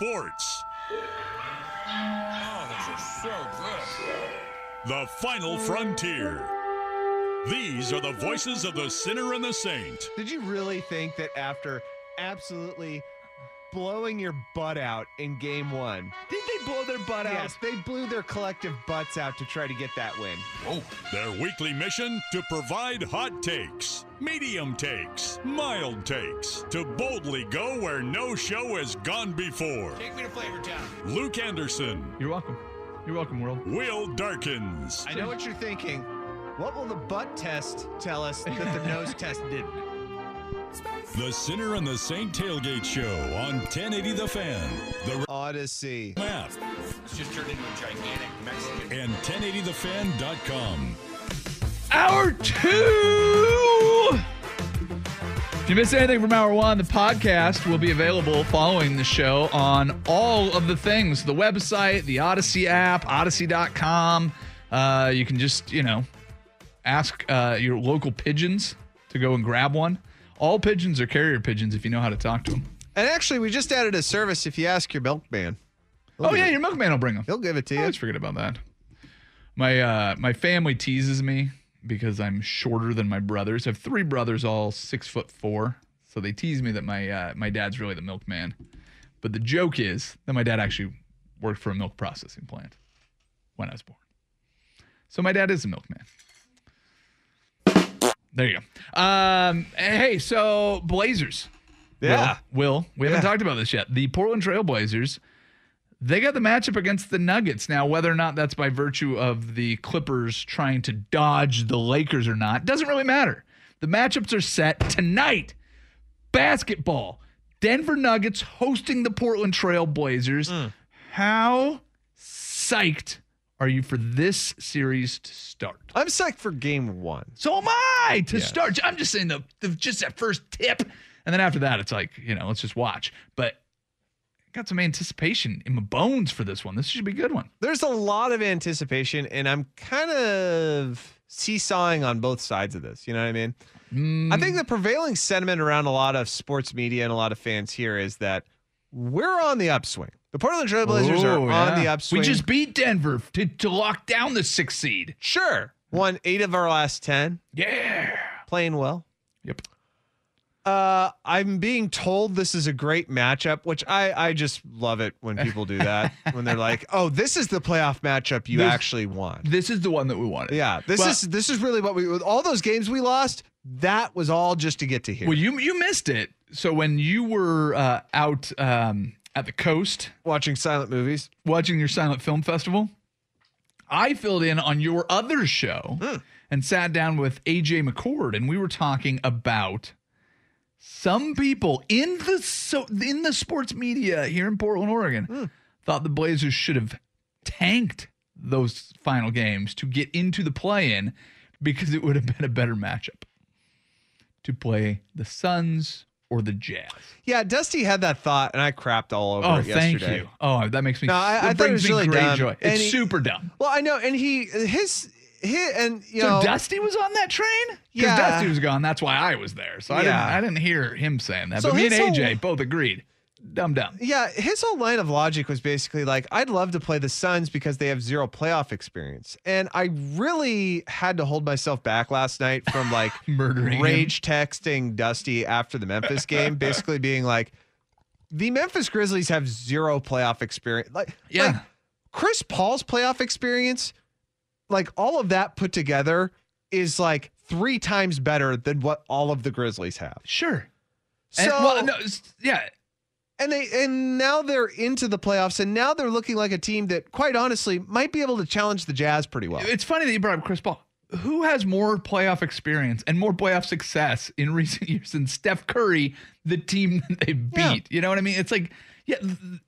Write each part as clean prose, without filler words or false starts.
Sports. Oh, those are so good. The Final Frontier. These are the voices of the sinner and the saint. Did you really think that after absolutely blowing your butt out in game one? Did they blow their butt out? Yes, they blew their collective butts out to try to get that win. Whoa. Their weekly mission to provide hot takes, medium takes, mild takes, to boldly go where no show has gone before. Take me to Flavortown. Luke Anderson. You're welcome. You're welcome, world. Will Darkins. I know what you're thinking. What will the butt test tell us that the nose test didn't? The Sinner and the Saint Tailgate Show on 1080 The Fan. The Odyssey map. It's just turned into a gigantic Mexican. And 1080thefan.com. Hour 2! If you missed anything from Hour 1, the podcast will be available following the show on all of the things. The website, the Odyssey app, Odyssey.com. You can just, ask your local pigeons to go and grab one. All pigeons are carrier pigeons if you know how to talk to them. And actually, we just added a service if you ask your milkman. Your milkman will bring them. He'll give it to you. I always forget about that. My family teases me because I'm shorter than my brothers. I have 3 brothers, all 6'4". So they tease me that my dad's really the milkman. But the joke is that my dad actually worked for a milk processing plant when I was born. So my dad is a milkman. There you go. Hey, so Blazers. Yeah. Will we haven't talked about this yet. The Portland Trail Blazers, they got the matchup against the Nuggets. Now, whether or not that's by virtue of the Clippers trying to dodge the Lakers or not, doesn't really matter. The matchups are set tonight. Basketball. Denver Nuggets hosting the Portland Trail Blazers. How psyched are you for this series to start? I'm psyched for game 1. So am I to start. I'm just saying just that first tip. And then after that, it's like, let's just watch. But I got some anticipation in my bones for this one. This should be a good one. There's a lot of anticipation, and I'm kind of seesawing on both sides of this. You know what I mean? I think the prevailing sentiment around a lot of sports media and a lot of fans here is that we're on the upswing. The Portland Trail Blazers are on the upswing. We just beat Denver to lock down the 6th seed. Sure. Won 8 of our last 10. Yeah. Playing well. Yep. I'm being told this is a great matchup, which I just love it when people do that. When they're like, oh, this is the playoff matchup you actually want. This is the one that we wanted. Yeah. This is really what with all those games we lost, that was all just to get to here. Well, you missed it. So when you were out at the coast, watching silent movies, watching your silent film festival, I filled in on your other show and sat down with AJ McCord, and we were talking about some people in the sports media here in Portland, Oregon, thought the Blazers should have tanked those final games to get into the play-in because it would have been a better matchup to play the Suns or the Jazz. Yeah, Dusty had that thought, and I crapped all over it yesterday. Oh, thank you. Oh, that makes me... No, I thought it was really dumb. Joy. It's super dumb. Well, I know, and So Dusty was on that train? Yeah. Because Dusty was gone, that's why I was there. So I didn't hear him saying that. So but me and AJ both agreed. dumb. Yeah, his whole line of logic was basically like, I'd love to play the Suns because they have zero playoff experience. And I really had to hold myself back last night from like rage texting Dusty after the Memphis game, basically being like, the Memphis Grizzlies have zero playoff experience. Like Chris Paul's playoff experience, like all of that put together is like 3 times better than what all of the Grizzlies have. Sure. So and, now they're into the playoffs, and now they're looking like a team that, quite honestly, might be able to challenge the Jazz pretty well. It's funny that you brought up Chris Paul. Who has more playoff experience and more playoff success in recent years than Steph Curry, the team that they beat? Yeah. You know what I mean? It's like,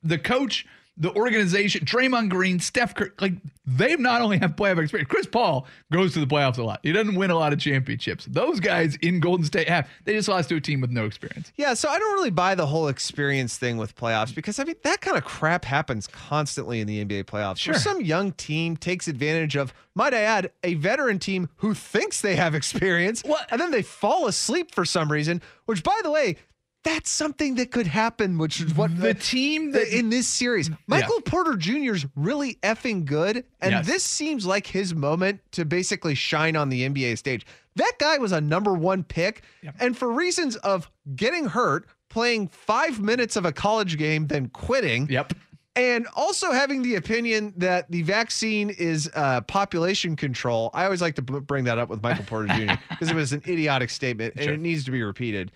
the coach, the organization, Draymond Green, Steph Curry, like they've not only have playoff experience. Chris Paul goes to the playoffs a lot. He doesn't win a lot of championships. Those guys in Golden State have. They just lost to a team with no experience. Yeah, so I don't really buy the whole experience thing with playoffs because, I mean, that kind of crap happens constantly in the NBA playoffs. Sure. Where some young team takes advantage of, might I add, a veteran team who thinks they have experience, and then they fall asleep for some reason, which, by the way, that's something that could happen, which is what the team that in this series, Michael Porter Jr. is really effing good. And this seems like his moment to basically shine on the NBA stage. That guy was a #1 pick. Yep. And for reasons of getting hurt, playing 5 minutes of a college game, then quitting. Yep. And also having the opinion that the vaccine is population control. I always like to bring that up with Michael Porter Jr. because it was an idiotic statement and it needs to be repeated.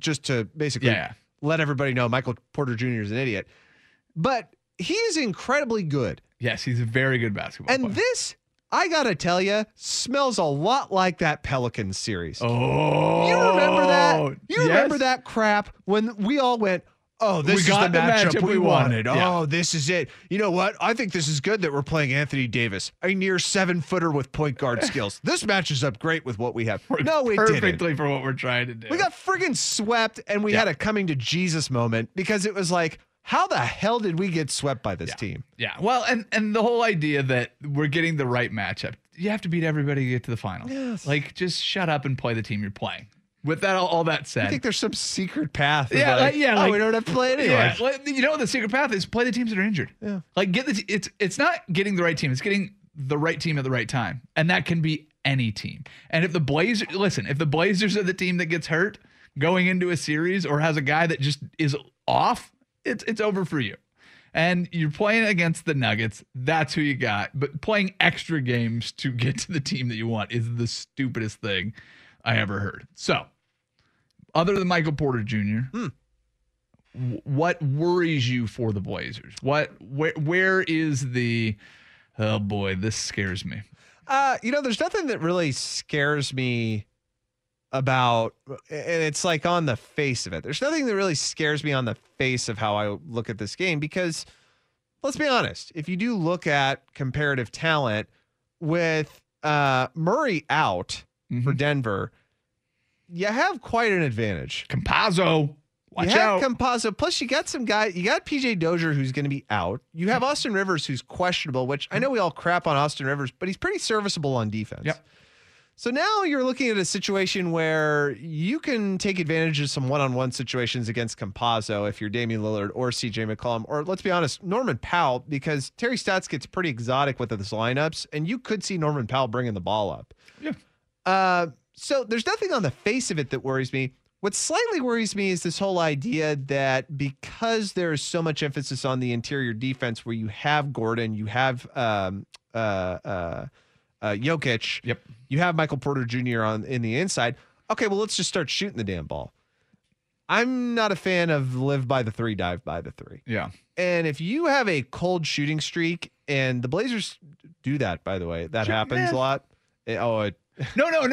Just to basically let everybody know Michael Porter Jr. is an idiot. But he is incredibly good. Yes, he's a very good basketball player. And this, I got to tell you, smells a lot like that Pelicans series. Oh. You remember that? Remember that crap when we all went, oh, this is the matchup we wanted. Yeah. Oh, this is it. You know what? I think this is good that we're playing Anthony Davis, a near 7-footer with point guard skills. This matches up great with what we have. Perfectly for what we're trying to do. We got friggin' swept, and we had a coming to Jesus moment because it was like, how the hell did we get swept by this team? Yeah. Well, and the whole idea that we're getting the right matchup. You have to beat everybody to get to the finals. Yes. Like, just shut up and play the team you're playing. With that, all that said, I think there's some secret path. Yeah, we don't have to play anyway. Yeah, you know what the secret path is? Play the teams that are injured. Yeah, like it's not getting the right team. It's getting the right team at the right time, and that can be any team. And if the Blazers, if the Blazers are the team that gets hurt going into a series or has a guy that just is off, it's over for you. And you're playing against the Nuggets. That's who you got. But playing extra games to get to the team that you want is the stupidest thing I ever heard. So. Other than Michael Porter Jr., what worries you for the Blazers? Where is the, oh boy, this scares me. There's nothing that really scares me about, and it's like on the face of it. There's nothing that really scares me on the face of how I look at this game because, let's be honest, if you do look at comparative talent with Murray out for Denver, you have quite an advantage. Campazzo, watch out. Campazzo. Plus, you got some guy. You got PJ Dozier, who's going to be out. You have Austin Rivers, who's questionable. Which I know we all crap on Austin Rivers, but he's pretty serviceable on defense. Yep. So now you're looking at a situation where you can take advantage of some one-on-one situations against Campazzo if you're Damian Lillard or CJ McCollum or, let's be honest, Norman Powell, because Terry Stotts gets pretty exotic with his lineups, and you could see Norman Powell bringing the ball up. Yeah. So there's nothing on the face of it that worries me. What slightly worries me is this whole idea that because there is so much emphasis on the interior defense where you have Gordon, you have Jokic, you have Michael Porter Jr. in the inside. Okay, well, let's just start shooting the damn ball. I'm not a fan of live by the three, dive by the three. Yeah. And if you have a cold shooting streak, and the Blazers do that, by the way, that happens a lot. No. You're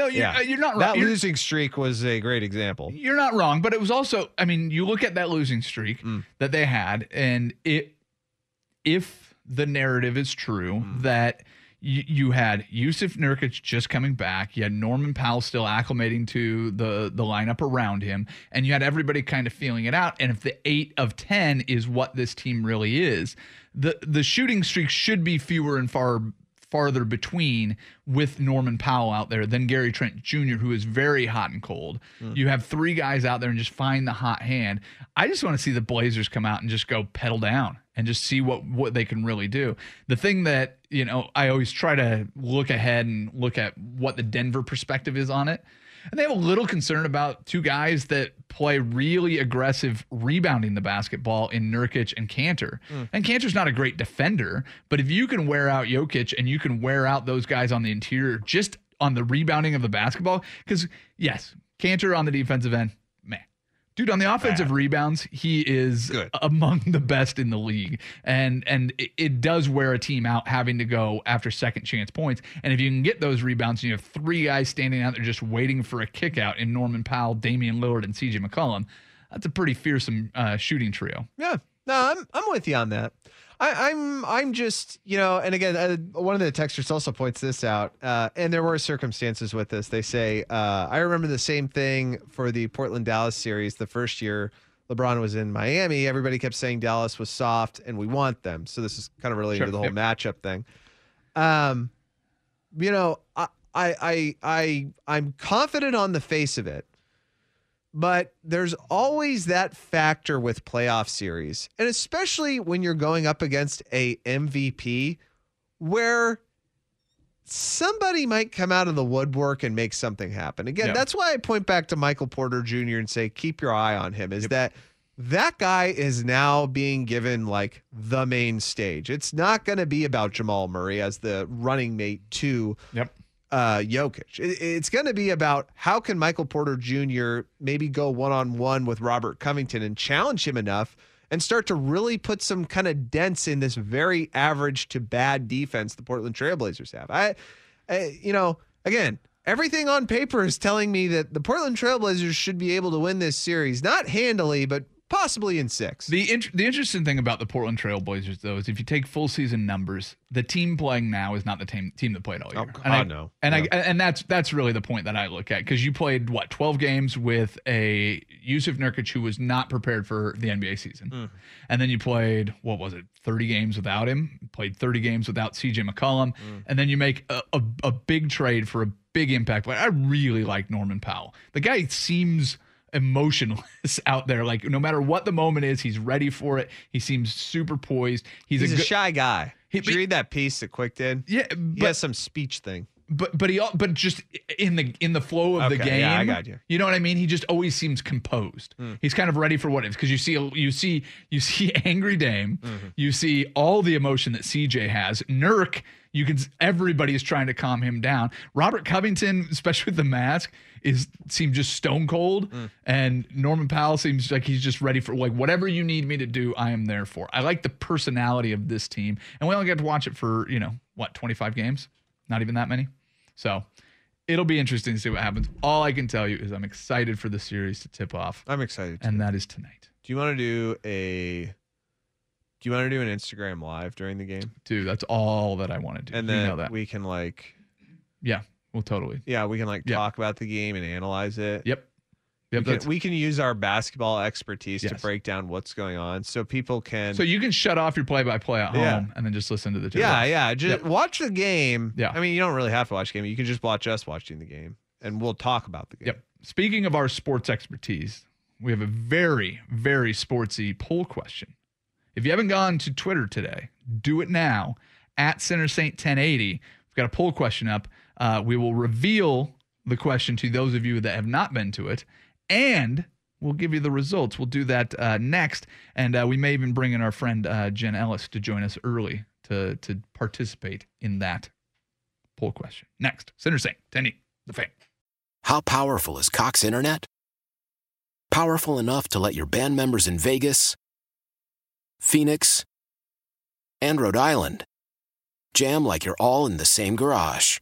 not wrong. That losing streak was a great example. You're not wrong, but it was also, I mean, you look at that losing streak that they had, and if the narrative is true that you had Jusuf Nurkic just coming back, you had Norman Powell still acclimating to the lineup around him, and you had everybody kind of feeling it out. And if the 8 of 10 is what this team really is, the shooting streak should be fewer and far farther between with Norman Powell out there than Gary Trent Jr., who is very hot and cold. Mm. You have three guys out there and just find the hot hand. I just want to see the Blazers come out and just go pedal down and just see what they can really do. The thing that, you know, I always try to look ahead and look at what the Denver perspective is on it. And they have a little concern about two guys that play really aggressive rebounding the basketball in Nurkic and Kanter. Mm. And Kanter's not a great defender, but if you can wear out Jokic and you can wear out those guys on the interior just on the rebounding of the basketball, because, yes, Kanter on the defensive end, man. Dude, on the offensive rebounds, he is good. Among the best in the league. And it does wear a team out having to go after second chance points. And if you can get those rebounds and you have three guys standing out there just waiting for a kick out in Norman Powell, Damian Lillard, and CJ McCollum, that's a pretty fearsome shooting trio. Yeah. No, I'm with you on that. I'm just, you know, and again, one of the texters also points this out, and there were circumstances with this. They say, I remember the same thing for the Portland-Dallas series. The first year LeBron was in Miami, everybody kept saying Dallas was soft and we want them. So this is kind of related to the whole matchup thing. You know, I'm confident on the face of it. But there's always that factor with playoff series, and especially when you're going up against a MVP where somebody might come out of the woodwork and make something happen. Again, that's why I point back to Michael Porter Jr. and say, keep your eye on him, is that guy is now being given like the main stage. It's not going to be about Jamal Murray as the running mate to Jokic. It's going to be about how can Michael Porter Jr. maybe go one-on-one with Robert Covington and challenge him enough and start to really put some kind of dents in this very average to bad defense the Portland Trail Blazers have. I you know, again, everything on paper is telling me that the Portland Trail Blazers should be able to win this series, not handily, but possibly in six. The interesting thing about the Portland Trail Blazers, though, is if you take full season numbers, the team playing now is not the team that played all year. And that's really the point that I look at, because you played, 12 games with a Jusuf Nurkic who was not prepared for the NBA season. Mm-hmm. And then you played, 30 games without him, played 30 games without CJ McCollum, and then you make a big trade for a big impact. But I really like Norman Powell. The guy seems emotionless out there. Like, no matter what the moment is, he's ready for it. He seems super poised. He's a shy guy. Did you read that piece that Quick did? Yeah, but he has some speech thing. But just in the flow of the game. Yeah, I got you. You know what I mean? He just always seems composed. Mm. He's kind of ready for what it is, because you see angry Dame, you see all the emotion that CJ has. Nurk, everybody is trying to calm him down. Robert Covington, especially with the mask, seemed just stone cold, and Norman Powell seems like he's just ready for, like, whatever you need me to do, I am there for. I like the personality of this team, and we only get to watch it for 25 games. Not even that many. So it'll be interesting to see what happens. All I can tell you is I'm excited for the series to tip off. I'm excited too. And that is tonight. Do you want to do an Instagram live during the game? Dude, that's all that I want to do. And then we can talk about the game and analyze it. Yep, we can use our basketball expertise to break down what's going on, so people can. So you can shut off your play-by-play at home and then just listen to the. Just watch the game. Yeah, I mean, you don't really have to watch the game. You can just watch us watching the game, and we'll talk about the game. Yep. Speaking of our sports expertise, we have a very, very sportsy poll question. If you haven't gone to Twitter today, do it now at Center Saint 1080. We've got a poll question up. We will reveal the question to those of you that have not been to it. And we'll give you the results. We'll do that next. And we may even bring in our friend Jen Ellis to join us early to participate in that poll question. Next, Center Saint, 1080 The Fan. How powerful is Cox Internet? Powerful enough to let your band members in Vegas, Phoenix, and Rhode Island jam like you're all in the same garage.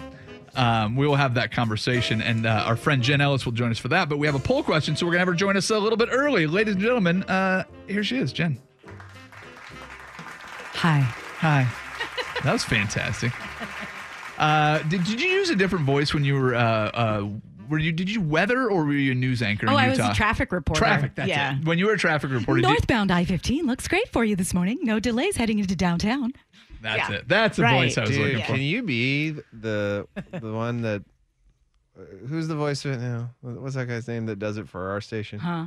We will have that conversation, and our friend Jen Ellis will join us for that. But we have a poll question, so we're going to have her join us a little bit early. Ladies and gentlemen, here she is, Jen. Hi. Hi. That was fantastic. Did you use a different voice when you were... Did you weather, or were you a news anchor in Utah? I was a traffic reporter. That's it. When you were a traffic reporter. Northbound I-15 looks great for you this morning. No delays heading into downtown. That's it. That's the voice I was looking for. Can you be the one that... Who's the voice of it now? What's that guy's name that does it for our station? Huh?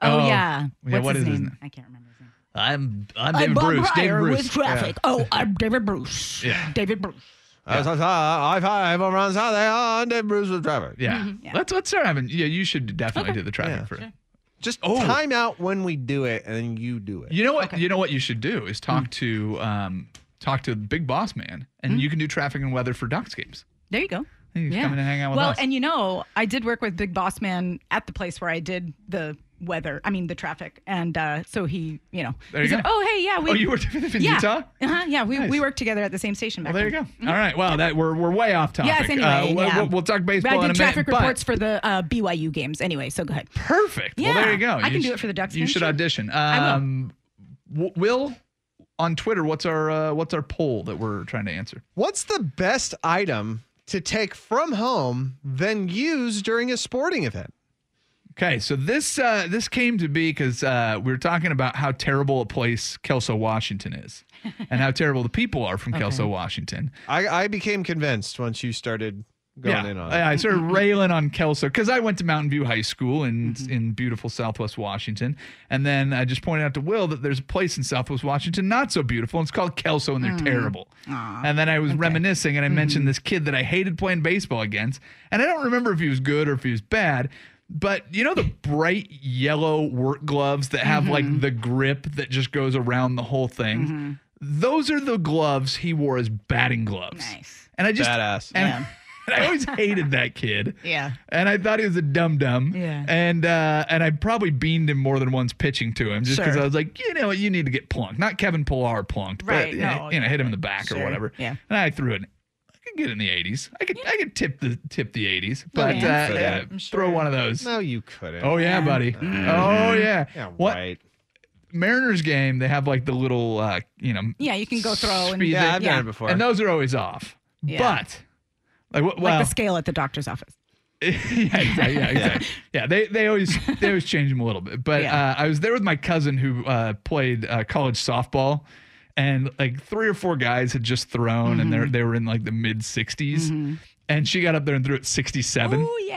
Oh yeah. What's his name? I can't remember his name. I'm David Bob Bruce. David Bruce. With traffic. Yeah. Oh, I'm David Bruce. Yeah. David Bruce. I-5 over on Saturday on Dave Bruce with traffic. Yeah. Let's start having. Yeah, you should definitely do the traffic for it. Just time out when we do it, and then you do it. You know what? Okay. You know what you should do is talk to the big boss man, and you can do traffic and weather for Ducks games. There you go. He's coming to hang out with us. Well, and I did work with big boss man at the place where I did the weather. I mean the traffic, and so he, said, "Oh, hey, yeah, we." Oh, you worked in Utah? Yeah, we worked together at the same station. Back there you go. All right, well, that we're way off topic. Yes, anyway, we'll talk baseball in a minute. Traffic reports for the BYU games. Anyway, so go ahead. Perfect. Yeah. Well, there you go. I can do it for the Ducks. You should audition. I will. Will on Twitter. What's our poll that we're trying to answer? What's the best item to take from home then use during a sporting event? Okay, so this came to be because we were talking about how terrible a place Kelso, Washington is and how terrible the people are from Kelso, Washington. I became convinced once you started going in on it. I started railing on Kelso because I went to Mountain View High School in beautiful Southwest Washington. And then I just pointed out to Will that there's a place in Southwest Washington not so beautiful, and it's called Kelso, and they're terrible. Aww. And then I was reminiscing, and I mentioned this kid that I hated playing baseball against. And I don't remember if he was good or if he was bad. But the bright yellow work gloves that have like the grip that just goes around the whole thing. Mm-hmm. Those are the gloves he wore as batting gloves. Nice. And I just badass. And I always hated that kid. Yeah. And I thought he was a dum-dum. Yeah. And I probably beamed him more than once pitching to him just because I was like, you need to get plunked. Not Kevin Pillar plunked, but hit him in the back or whatever. Yeah. And I threw it. Get in the 80s. I could tip the 80s, but throw one of those. No, you couldn't. Oh yeah, buddy. Oh yeah. Yeah, right. Mariners game, they have like the little Yeah, you can go throw and I've done it before. And those are always off. Yeah. But like the scale at the doctor's office. Yeah, exactly. Yeah, they always change them a little bit. But I was there with my cousin who played college softball, and like three or four guys had just thrown, and they were in like the mid 60s, and she got up there and threw it 67. Oh yeah.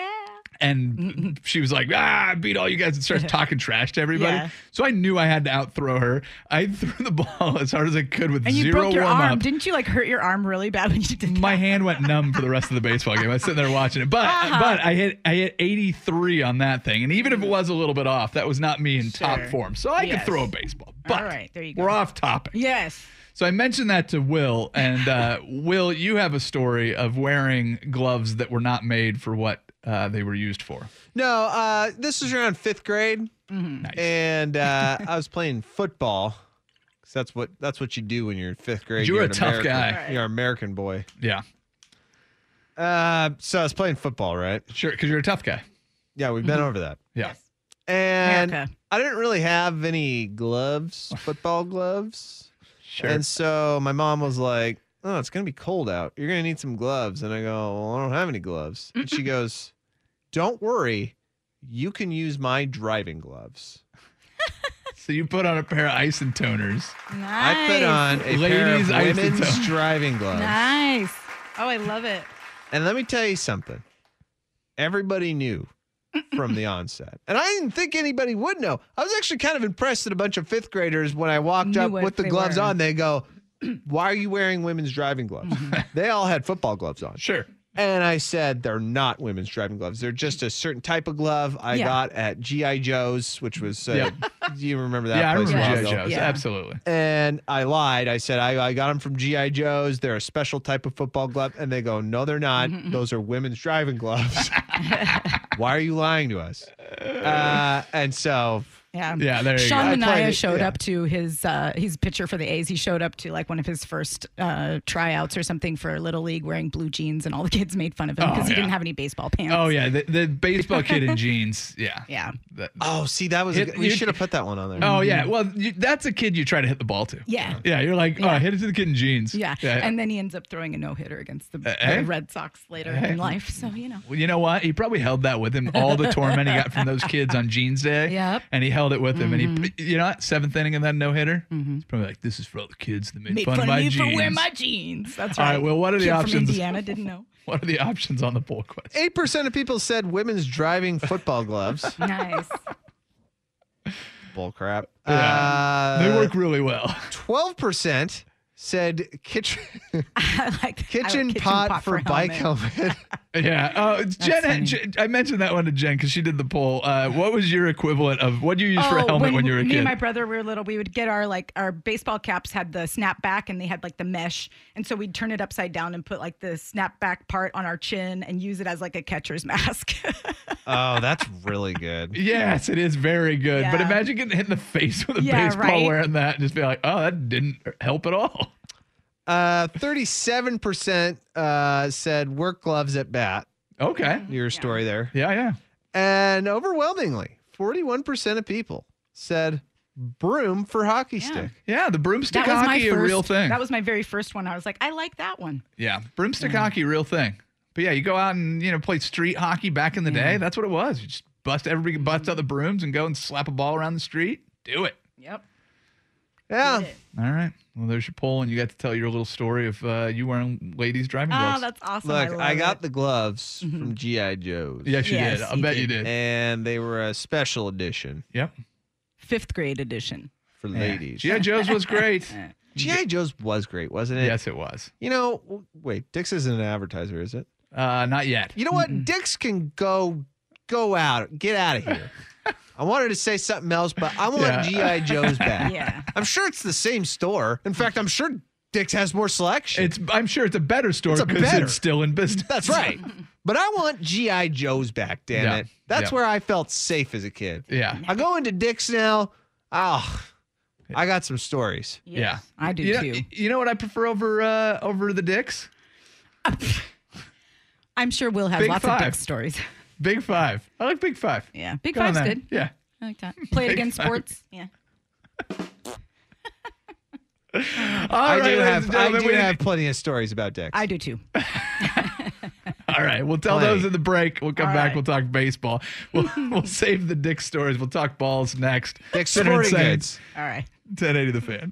And she was like, I beat all you guys, and starts talking trash to everybody. Yeah. So I knew I had to outthrow her. I threw the ball as hard as I could with zero warm-up. And you broke your arm. Didn't you like hurt your arm really bad when you did that? My hand went numb for the rest of the baseball game. I was sitting there watching it. But I hit 83 on that thing. And even if it was a little bit off, that was not me in top form. So I could throw a baseball. But all right, there you go. We're off topic. Yes. So I mentioned that to Will, and Will, you have a story of wearing gloves that were not made for what they were used for. No, this was around fifth grade, nice. And I was playing football. Cause that's what you do when you're in fifth grade. You're a tough guy. You're an American boy. Yeah. So I was playing football, right? Sure, because you're a tough guy. Yeah, we've been over that. Yeah. Yes. And America. I didn't really have any gloves, football gloves. Sure. And so my mom was like, "Oh, it's gonna be cold out. You're gonna need some gloves." And I go, "Well, I don't have any gloves." And she goes, "Don't worry, you can use my driving gloves." So you put on a pair of ice and toners. Nice. I put on a pair of women's driving gloves. Nice. Oh, I love it. And let me tell you something. Everybody knew from the onset. And I didn't think anybody would know. I was actually kind of impressed that a bunch of fifth graders, when I walked up with the gloves on, they go, "Why are you wearing women's driving gloves?" They all had football gloves on. Sure. And I said, they're not women's driving gloves. They're just a certain type of glove I got at G.I. Joe's, which was, do you remember that place? Yeah, I remember G.I. Joe's, absolutely. And I lied. I said, I got them from G.I. Joe's. They're a special type of football glove. And they go, "No, they're not. Those are women's driving gloves." Why are you lying to us? And so... Yeah. There you Sean go. Manaea showed up to his pitcher for the A's. He showed up to like one of his first tryouts or something for Little League wearing blue jeans, and all the kids made fun of him because he didn't have any baseball pants. Oh yeah, the baseball kid in jeans. Yeah. Yeah. We should have put that one on there. Oh yeah. Well, that's a kid you try to hit the ball to. Yeah. Yeah. You're like, hit it to the kid in jeans. Yeah. And then he ends up throwing a no hitter against the Red Sox later in life. So you know. Well, you know what? He probably held that with him all the torment he got from those kids on Jeans Day. Yep. And he held it with him, and he, you know what, seventh inning and then no hitter. He's probably like, "This is for all the kids that made fun of my jeans." For wearing my jeans. That's right. All right. Well, what are the options? From Indiana didn't know. What are the options on the poll question? 8% of people said women's driving football gloves. Nice. Bull crap. Yeah. They work really well. 12% said kitchen pot for bike helmet. Yeah. Jen, I mentioned that one to Jen because she did the poll. What was your equivalent of what you used for a helmet when you were a kid? Me and my brother, we were little. We would get our baseball caps had the snap back, and they had like the mesh. And so we'd turn it upside down and put like the snap back part on our chin and use it as like a catcher's mask. Oh, that's really good. Yes, it is very good. Yeah. But imagine getting hit in the face with a baseball wearing that and just be like, "Oh, that didn't help at all." 37% said work gloves at bat. Okay. Your story there. Yeah, yeah. And overwhelmingly, 41% of people said broom for hockey stick. Yeah, the broomstick hockey, a real thing. That was my very first one. I was like, I like that one. Yeah, broomstick hockey, real thing. But yeah, you go out and play street hockey back in the day. That's what it was. You just everybody busts out the brooms and go and slap a ball around the street. Do it. Yep. Yeah. All right. Well, there's your poll, and you got to tell your little story of you wearing ladies driving gloves. Oh, that's awesome. Look, I got the gloves from G.I. Joe's. Yes, you did. I bet you did. And they were a special edition. Yep. Fifth grade edition. For ladies. G.I. Joe's was great. G.I. Joe's was great, wasn't it? Yes, it was. Wait, Dick's isn't an advertiser, is it? Not yet. You know what? Dick's can go out. Get out of here. I wanted to say something else, but I want G.I. Joe's back. I'm sure it's the same store. In fact, I'm sure Dick's has more selection. I'm sure it's a better store because it's still in business. That's right. But I want G.I. Joe's back, damn it. That's where I felt safe as a kid. Yeah. I go into Dick's now. Oh, I got some stories. Yes, yeah. I do too. You know what I prefer over the Dick's? I'm sure we'll have lots of Dick's stories. Big Five. I like Big Five. Yeah. Big Five's good. Yeah. I like that. Play it against sports. Yeah. I do have plenty of stories about Dick's. I do too. All right. We'll tell those in the break. We'll come back. We'll talk baseball. We'll save the Dick stories. We'll talk balls next. Dick Sporting Goods. All right. 1080 The Fan.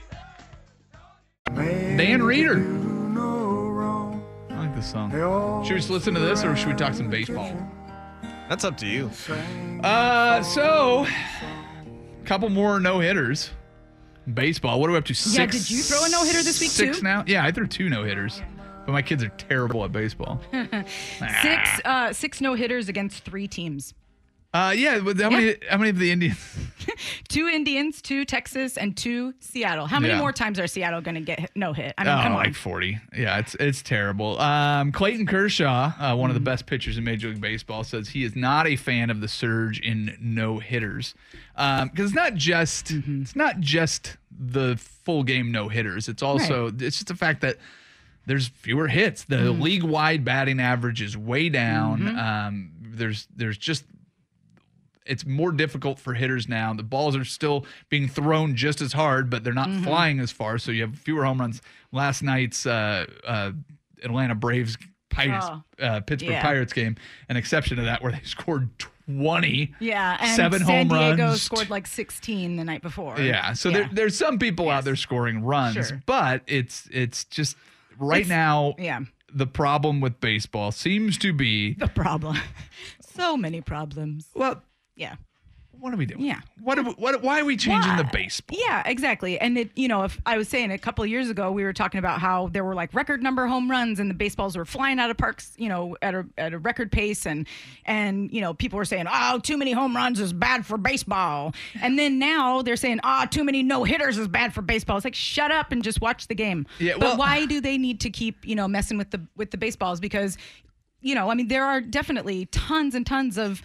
Dan Reeder. I like this song. Should we just listen to this, or should we talk some baseball? That's up to you. So, a couple more no-hitters. Baseball. What are we up to? Six? Yeah, did you throw a no-hitter this week, six too? Now? Yeah, I threw two no-hitters. But my kids are terrible at baseball. Six no-hitters against three teams. How many of the Indians? 2 Indians, 2 Texas, and 2 Seattle. How many more times are Seattle going to get no hit? I mean, come on. Like 40. Yeah, it's terrible. Clayton Kershaw, one of the best pitchers in Major League Baseball, says he is not a fan of the surge in no hitters because it's not just the full game no hitters. It's also it's just the fact that there's fewer hits. The league-wide batting average is way down. There's just it's more difficult for hitters now. The balls are still being thrown just as hard, but they're not flying as far, so you have fewer home runs. Last night's Atlanta Braves Pittsburgh Pirates game, an exception to that, where they scored 20. Yeah, and 7 home runs. San Diego scored like 16 the night before. Yeah, so there's some people out there scoring runs, but it's just right now. Yeah. The problem with baseball seems to be the problem. So many problems. Well. Yeah. What are we doing? Yeah. Why are we changing the baseball? Yeah, exactly. And if I was saying a couple of years ago, we were talking about how there were like record number home runs and the baseballs were flying out of parks, at a record pace. And people were saying, oh, too many home runs is bad for baseball. And then now they're saying, oh, too many no hitters is bad for baseball. It's like, shut up and just watch the game. Yeah, but why do they need to keep, messing with the baseballs? Because, there are definitely tons and tons of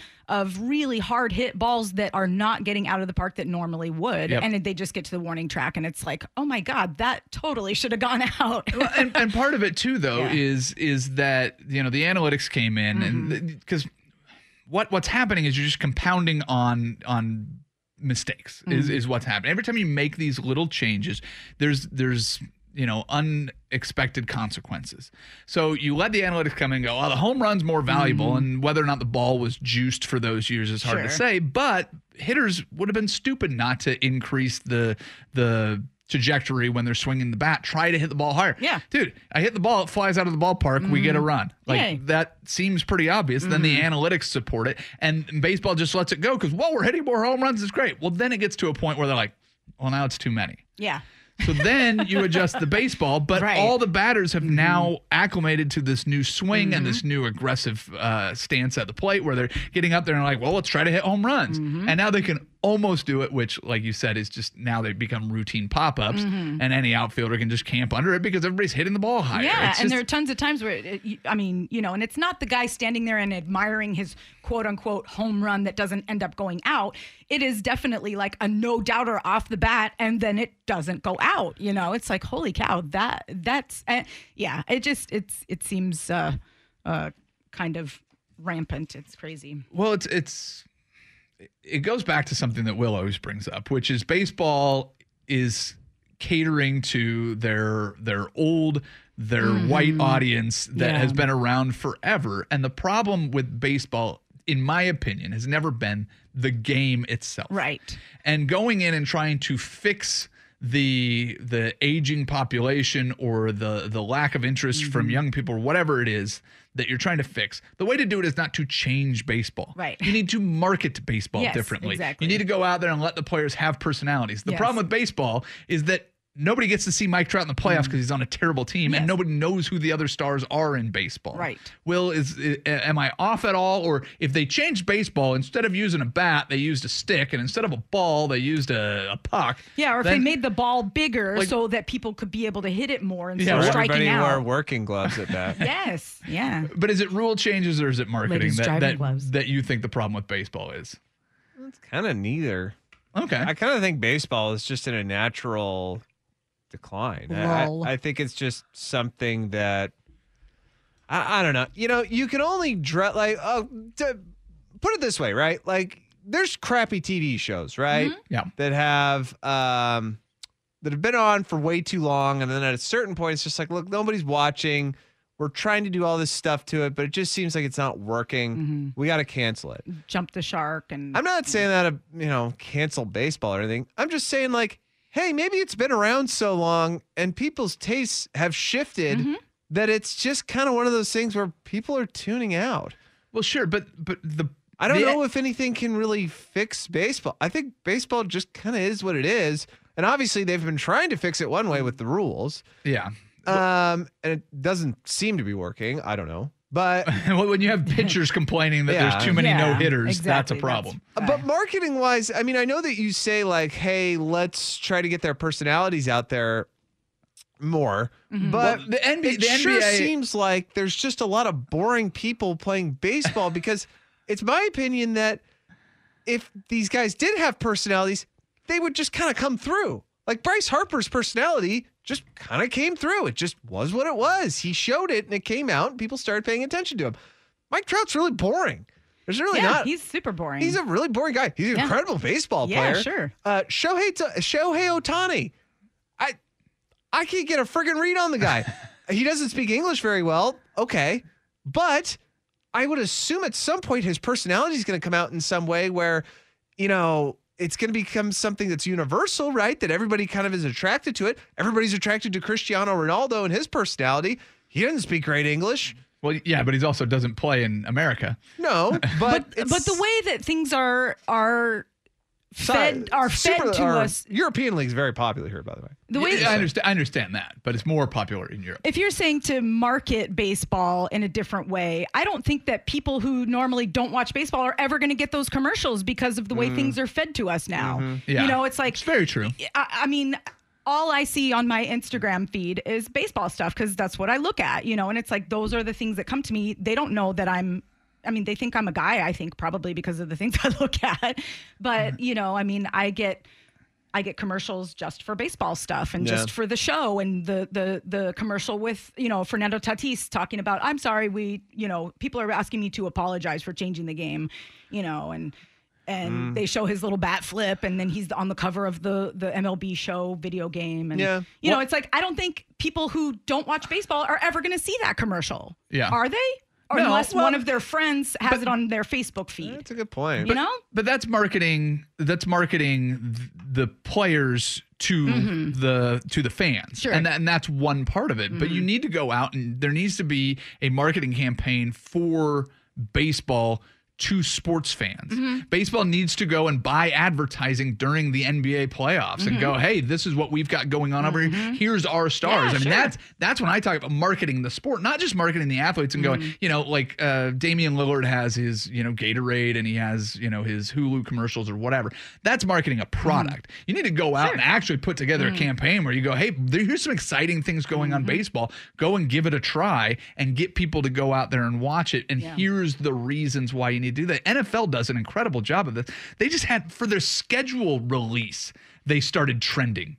really hard hit balls that are not getting out of the park that normally would. Yep. And they just get to the warning track and it's like, oh my God, that totally should have gone out. Well, and part of it too, though, is that, the analytics came in and because what's happening is you're just compounding on mistakes is what's happening. Every time you make these little changes, there's unexpected consequences. So you let the analytics come in and go, oh, the home run's more valuable. And whether or not the ball was juiced for those years is hard to say. But hitters would have been stupid not to increase the trajectory when they're swinging the bat. Try to hit the ball higher. Yeah. Dude, I hit the ball. It flies out of the ballpark. We get a run. Like that seems pretty obvious. Then the analytics support it. And baseball just lets it go because, we're hitting more home runs. It's great. Well, then it gets to a point where they're like, well, now it's too many. Yeah. So then you adjust the baseball, but all the batters have now acclimated to this new swing and this new aggressive stance at the plate where they're getting up there and like, well, let's try to hit home runs. And now they can almost do it, which, like you said, is just now they've become routine pop-ups, and any outfielder can just camp under it because everybody's hitting the ball higher. Yeah, it's and just, there are tons of times where, and it's not the guy standing there and admiring his quote-unquote home run that doesn't end up going out. It is definitely like a no-doubter off the bat, and then it doesn't go out. You know, it's like, holy cow, that's... It seems... kind of rampant. It's crazy. Well, it goes back to something that Will always brings up, which is baseball is catering to their old, white audience that has been around forever. And the problem with baseball, in my opinion, has never been the game itself. Right. And going in and trying to fix the aging population or the lack of interest from young people or whatever it is that you're trying to fix, the way to do it is not to change baseball. Right. You need to market baseball differently. Exactly. You need to go out there and let the players have personalities. The problem with baseball is that nobody gets to see Mike Trout in the playoffs because he's on a terrible team, and nobody knows who the other stars are in baseball. Right. Will, am I off at all? Or if they changed baseball, instead of using a bat, they used a stick, and instead of a ball, they used a puck. Yeah, or if they made the ball bigger so that people could be able to hit it more and so striking out. Everybody wore working gloves at that. Yes, yeah. But is it rule changes or is it marketing that you think the problem with baseball is? Well, it's kind of neither. Okay. I kind of think baseball is just in a natural... decline. I think it's just something that I don't know. You know, you can only put it this way, right? Like, there's crappy TV shows, right? Mm-hmm. Yeah, that have been on for way too long, and then at a certain point, it's just like, look, nobody's watching. We're trying to do all this stuff to it, but it just seems like it's not working. Mm-hmm. We got to cancel it. Jump the shark, and I'm not saying that cancel baseball or anything. I'm just saying like, hey, maybe it's been around so long and people's tastes have shifted that it's just kind of one of those things where people are tuning out. Well, sure, but I don't know if anything can really fix baseball. I think baseball just kind of is what it is, and obviously they've been trying to fix it one way with the rules. Yeah. And it doesn't seem to be working. I don't know. But when you have pitchers complaining that there's too many no-hitters, exactly. That's a problem. But marketing-wise, I mean, I know that you say, like, hey, let's try to get their personalities out there more. Mm-hmm. But well, the NBA seems like there's just a lot of boring people playing baseball because it's my opinion that if these guys did have personalities, they would just kind of come through. Like, Bryce Harper's personality just kind of came through. It just was what it was. He showed it, and it came out, and people started paying attention to him. Mike Trout's really boring. There's really not. He's super boring. He's a really boring guy. He's an incredible baseball player. Yeah, sure. Shohei Ohtani. I can't get a friggin' read on the guy. He doesn't speak English very well. Okay. But I would assume at some point his personality is going to come out in some way where, it's going to become something that's universal, right? That everybody kind of is attracted to it. Everybody's attracted to Cristiano Ronaldo and his personality. He doesn't speak great English. Well, yeah, but he also doesn't play in America. No, but the way that things are fed to us. European League's very popular here, by the way. I understand that, but it's more popular in Europe. If you're saying to market baseball in a different way, I don't think that people who normally don't watch baseball are ever going to get those commercials because of the way things are fed to us now. Mm-hmm. Yeah. It's like... It's very true. I mean... All I see on my Instagram feed is baseball stuff because that's what I look at, and it's like those are the things that come to me. They don't know that they think I'm a guy, I think, probably because of the things I look at. But, I get commercials just for baseball stuff and just for the show and the commercial with, Fernando Tatis talking about, I'm sorry, people are asking me to apologize for changing the game, and they show his little bat flip, and then he's on the cover of the MLB Show video game. And, it's like, I don't think people who don't watch baseball are ever going to see that commercial. Yeah. Are they? Or no, unless one of their friends has it on their Facebook feed. That's a good point. But that's marketing. That's marketing the players to the fans, sure. and that's one part of it. Mm-hmm. But you need to go out, and there needs to be a marketing campaign for baseball to sports fans. Mm-hmm. Baseball needs to go and buy advertising during the NBA playoffs mm-hmm. and go, hey, this is what we've got going on over here. Here's our stars. Yeah, I mean, that's when I talk about marketing the sport, not just marketing the athletes and going, you know, like Damian Lillard has his, you know, Gatorade and he has, you know, his Hulu commercials or whatever. That's marketing a product. You need to go out and actually put together a campaign where you go, hey, here's some exciting things going on baseball. Go and give it a try and get people to go out there and watch it. And here's the reasons why you need to do that. NFL does an incredible job of this. They just had, for their schedule release, they started trending.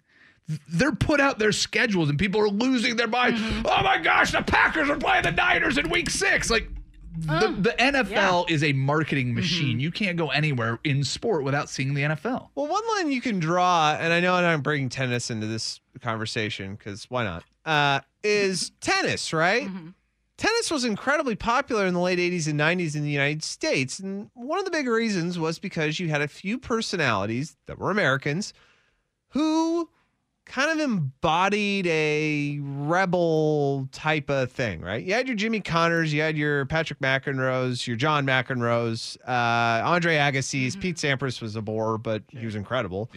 They're put out their schedules and people are losing their minds. Oh my gosh, the Packers are playing the Niners in week 6. Like, the NFL is a marketing machine. You can't go anywhere in sport without seeing the NFL. Well, one line you can draw, and I know I'm bringing tennis into this conversation because why not, is tennis, right? Tennis was incredibly popular in the late 80s and 90s in the United States. And one of the big reasons was because you had a few personalities that were Americans who kind of embodied a rebel type of thing, right? You had your Jimmy Connors, you had your Patrick McEnroes, your John McEnroes, Andre Agassiz, Pete Sampras was a bore, but he was incredible.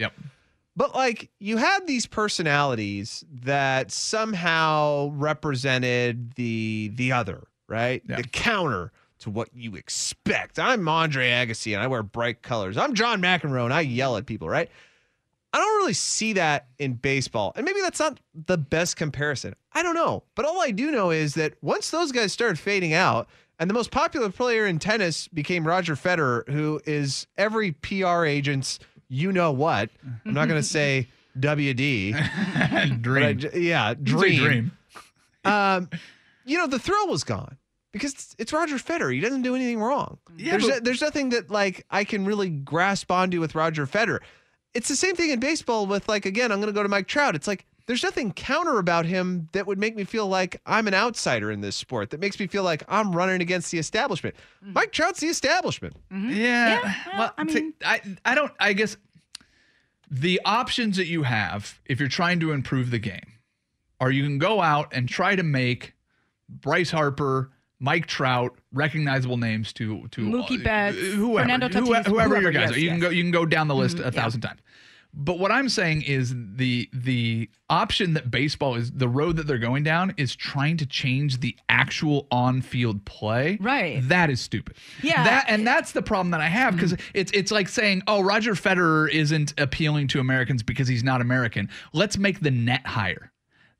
But, like, you had these personalities that somehow represented the other, right? The counter to what you expect. I'm Andre Agassi, and I wear bright colors. I'm John McEnroe, and I yell at people, right? I don't really see that in baseball. And maybe that's not the best comparison. I don't know. But all I do know is that once those guys started fading out, and the most popular player in tennis became Roger Federer, who is every PR agent's you-know-what. I'm not going to say WD. Dream. Dream. You know, the thrill was gone because it's Roger Federer. He doesn't do anything wrong. There's nothing that, like, I can really grasp onto with Roger Federer. It's the same thing in baseball with, like, again, I'm going to go to Mike Trout. It's like there's nothing counter about him that would make me feel like I'm an outsider in this sport, that makes me feel like I'm running against the establishment. Mike Trout's the establishment. Well, I mean, I don't, I guess the options that you have, if you're trying to improve the game, are you can go out and try to make Bryce Harper, Mike Trout, recognizable names to Mookie Betts, whoever, Fernando Tatis, whoever your guys are. You can go down the list 1,000 times. But what I'm saying is the option that baseball is, the road that they're going down is trying to change the actual on-field play. Right. That is stupid. Yeah. And that's the problem that I have, because it's like saying, oh, Roger Federer isn't appealing to Americans because he's not American. Let's make the net higher.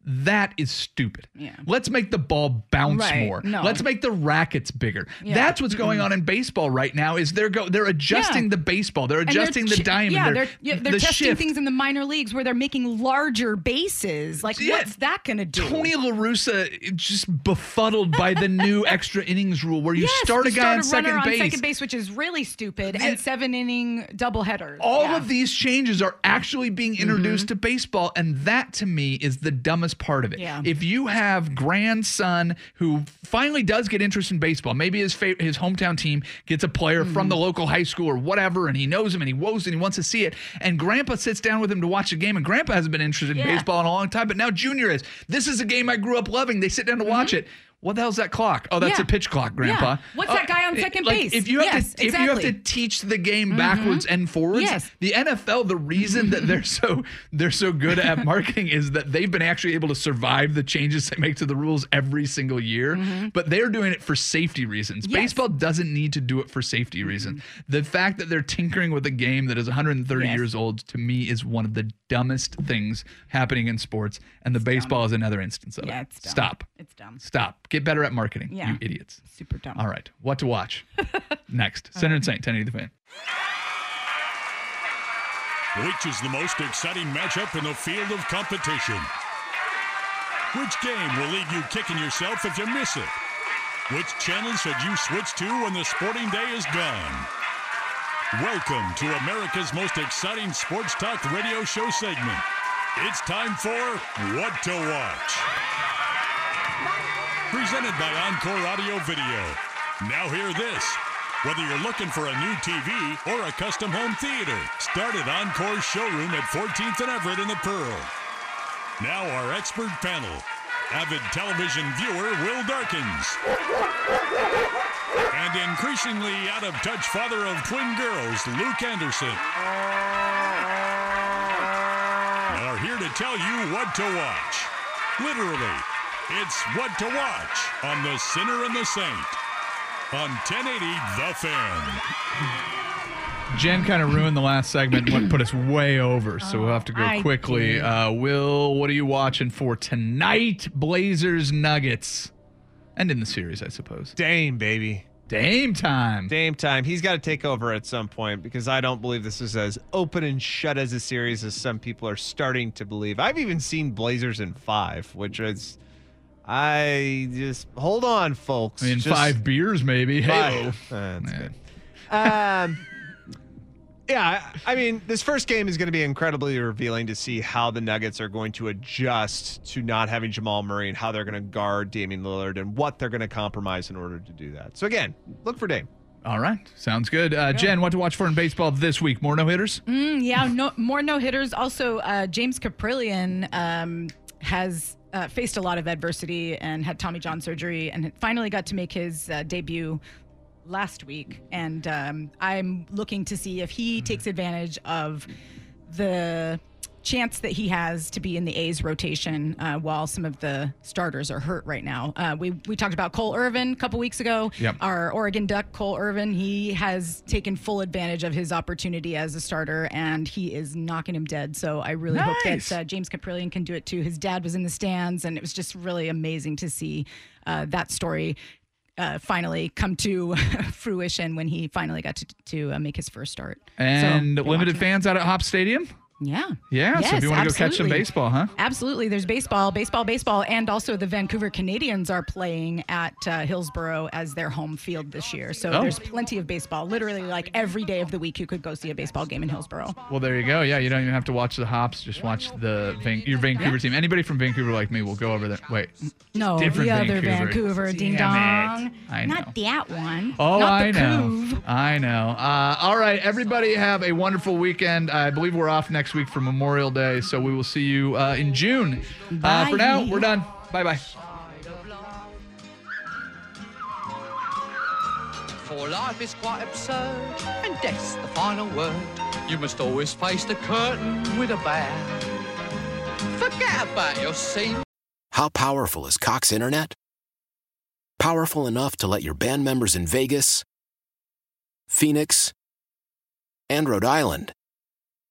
That is stupid. Yeah. Let's make the ball bounce more. No. Let's make the rackets bigger. Yeah. That's what's going on in baseball right now. Is they're adjusting the baseball. They're adjusting the diamond. Yeah, they're testing shift. Things in the minor leagues where they're making larger bases. Like, what's that going to do? Tony La Russa just befuddled by the new extra innings rule where you start a guy on second base, which is really stupid, and 7-inning doubleheaders. All of these changes are actually being introduced to baseball, and that to me is the dumbest part of it. Yeah. If you have grandson who finally does get interest in baseball, maybe his hometown team gets a player from the local high school or whatever, and he knows him and he woes and he wants to see it, and grandpa sits down with him to watch a game, and grandpa hasn't been interested in baseball in a long time, but now Junior is. This is a game I grew up loving. They sit down to watch it. What the hell's that clock? Oh, that's a pitch clock, Grandpa. Yeah. What's that guy on second base? If you have if you have to teach the game backwards and forwards, the NFL, the reason that they're so good at marketing is that they've been actually able to survive the changes they make to the rules every single year, but they're doing it for safety reasons. Yes. Baseball doesn't need to do it for safety reasons. The fact that they're tinkering with a game that is 130 years old, to me, is one of the dumbest things happening in sports, and the baseball is another instance of it. Yeah, it's dumb. Stop. It's dumb. Stop. Get better at marketing, you idiots. Super dumb. All right, what to watch next. Center and Saint, 1080 The Fan. Which is the most exciting matchup in the field of competition? Which game will leave you kicking yourself if you miss it? Which channel should you switch to when the sporting day is gone? Welcome to America's most exciting sports talk radio show segment. It's time for What to Watch. Presented by Encore Audio Video. Now hear this. Whether you're looking for a new TV or a custom home theater, start at Encore's showroom at 14th and Everett in the Pearl. Now our expert panel. Avid television viewer Will Darkins. and increasingly out-of-touch father of twin girls, Luke Anderson, are here to tell you what to watch. Literally, it's What to Watch on The Sinner and the Saint on 1080 The Fan. Jen kind of ruined the last segment and put us way over, so we'll have to go quickly. Will, what are you watching for tonight? Blazers Nuggets. And in the series, I suppose. Dame, baby. Dame time. Dame time. He's got to take over at some point because I don't believe this is as open and shut as a series as some people are starting to believe. I've even seen Blazers in 5, which is... I just... Hold on, folks. In 5 beers, maybe. Hey, that's good. Yeah, I mean, this first game is going to be incredibly revealing to see how the Nuggets are going to adjust to not having Jamal Murray and how they're going to guard Damian Lillard and what they're going to compromise in order to do that. So, again, look for Dame. All right. Sounds good. Jen, what to watch for in baseball this week? More no-hitters? More no-hitters. Also, James Caprillion has... faced a lot of adversity and had Tommy John surgery and finally got to make his debut last week. And I'm looking to see if he takes advantage of the chance that he has to be in the A's rotation while some of the starters are hurt right now. We talked about Cole Irvin a couple weeks ago. Yep. Our Oregon Duck, Cole Irvin, he has taken full advantage of his opportunity as a starter, and he is knocking him dead. So I really hope that James Caprillion can do it too. His dad was in the stands, and it was just really amazing to see that story finally come to fruition when he finally got to make his first start. And so, limited fans out at Hop Stadium? Yeah. Yes, so if you want to go catch some baseball, huh? Absolutely. There's baseball, and also the Vancouver Canadians are playing at Hillsborough as their home field this year. So there's plenty of baseball. Literally, like every day of the week, you could go see a baseball game in Hillsborough. Well, there you go. Yeah, you don't even have to watch the Hops. Just watch the your Vancouver team. Anybody from Vancouver like me will go over there. Wait. No, different the other Vancouver. Ding dong. I know. Not that one. Oh, not I know. Coove. I know. All right, everybody have a wonderful weekend. I believe we're off next week for Memorial Day, so we will see you in June. For now, we're done. Bye-bye. For life is quite absurd, and death's the final word. You must always face the curtain with a bow. Forget about your seat. How powerful is Cox Internet? Powerful enough to let your band members in Vegas, Phoenix, and Rhode Island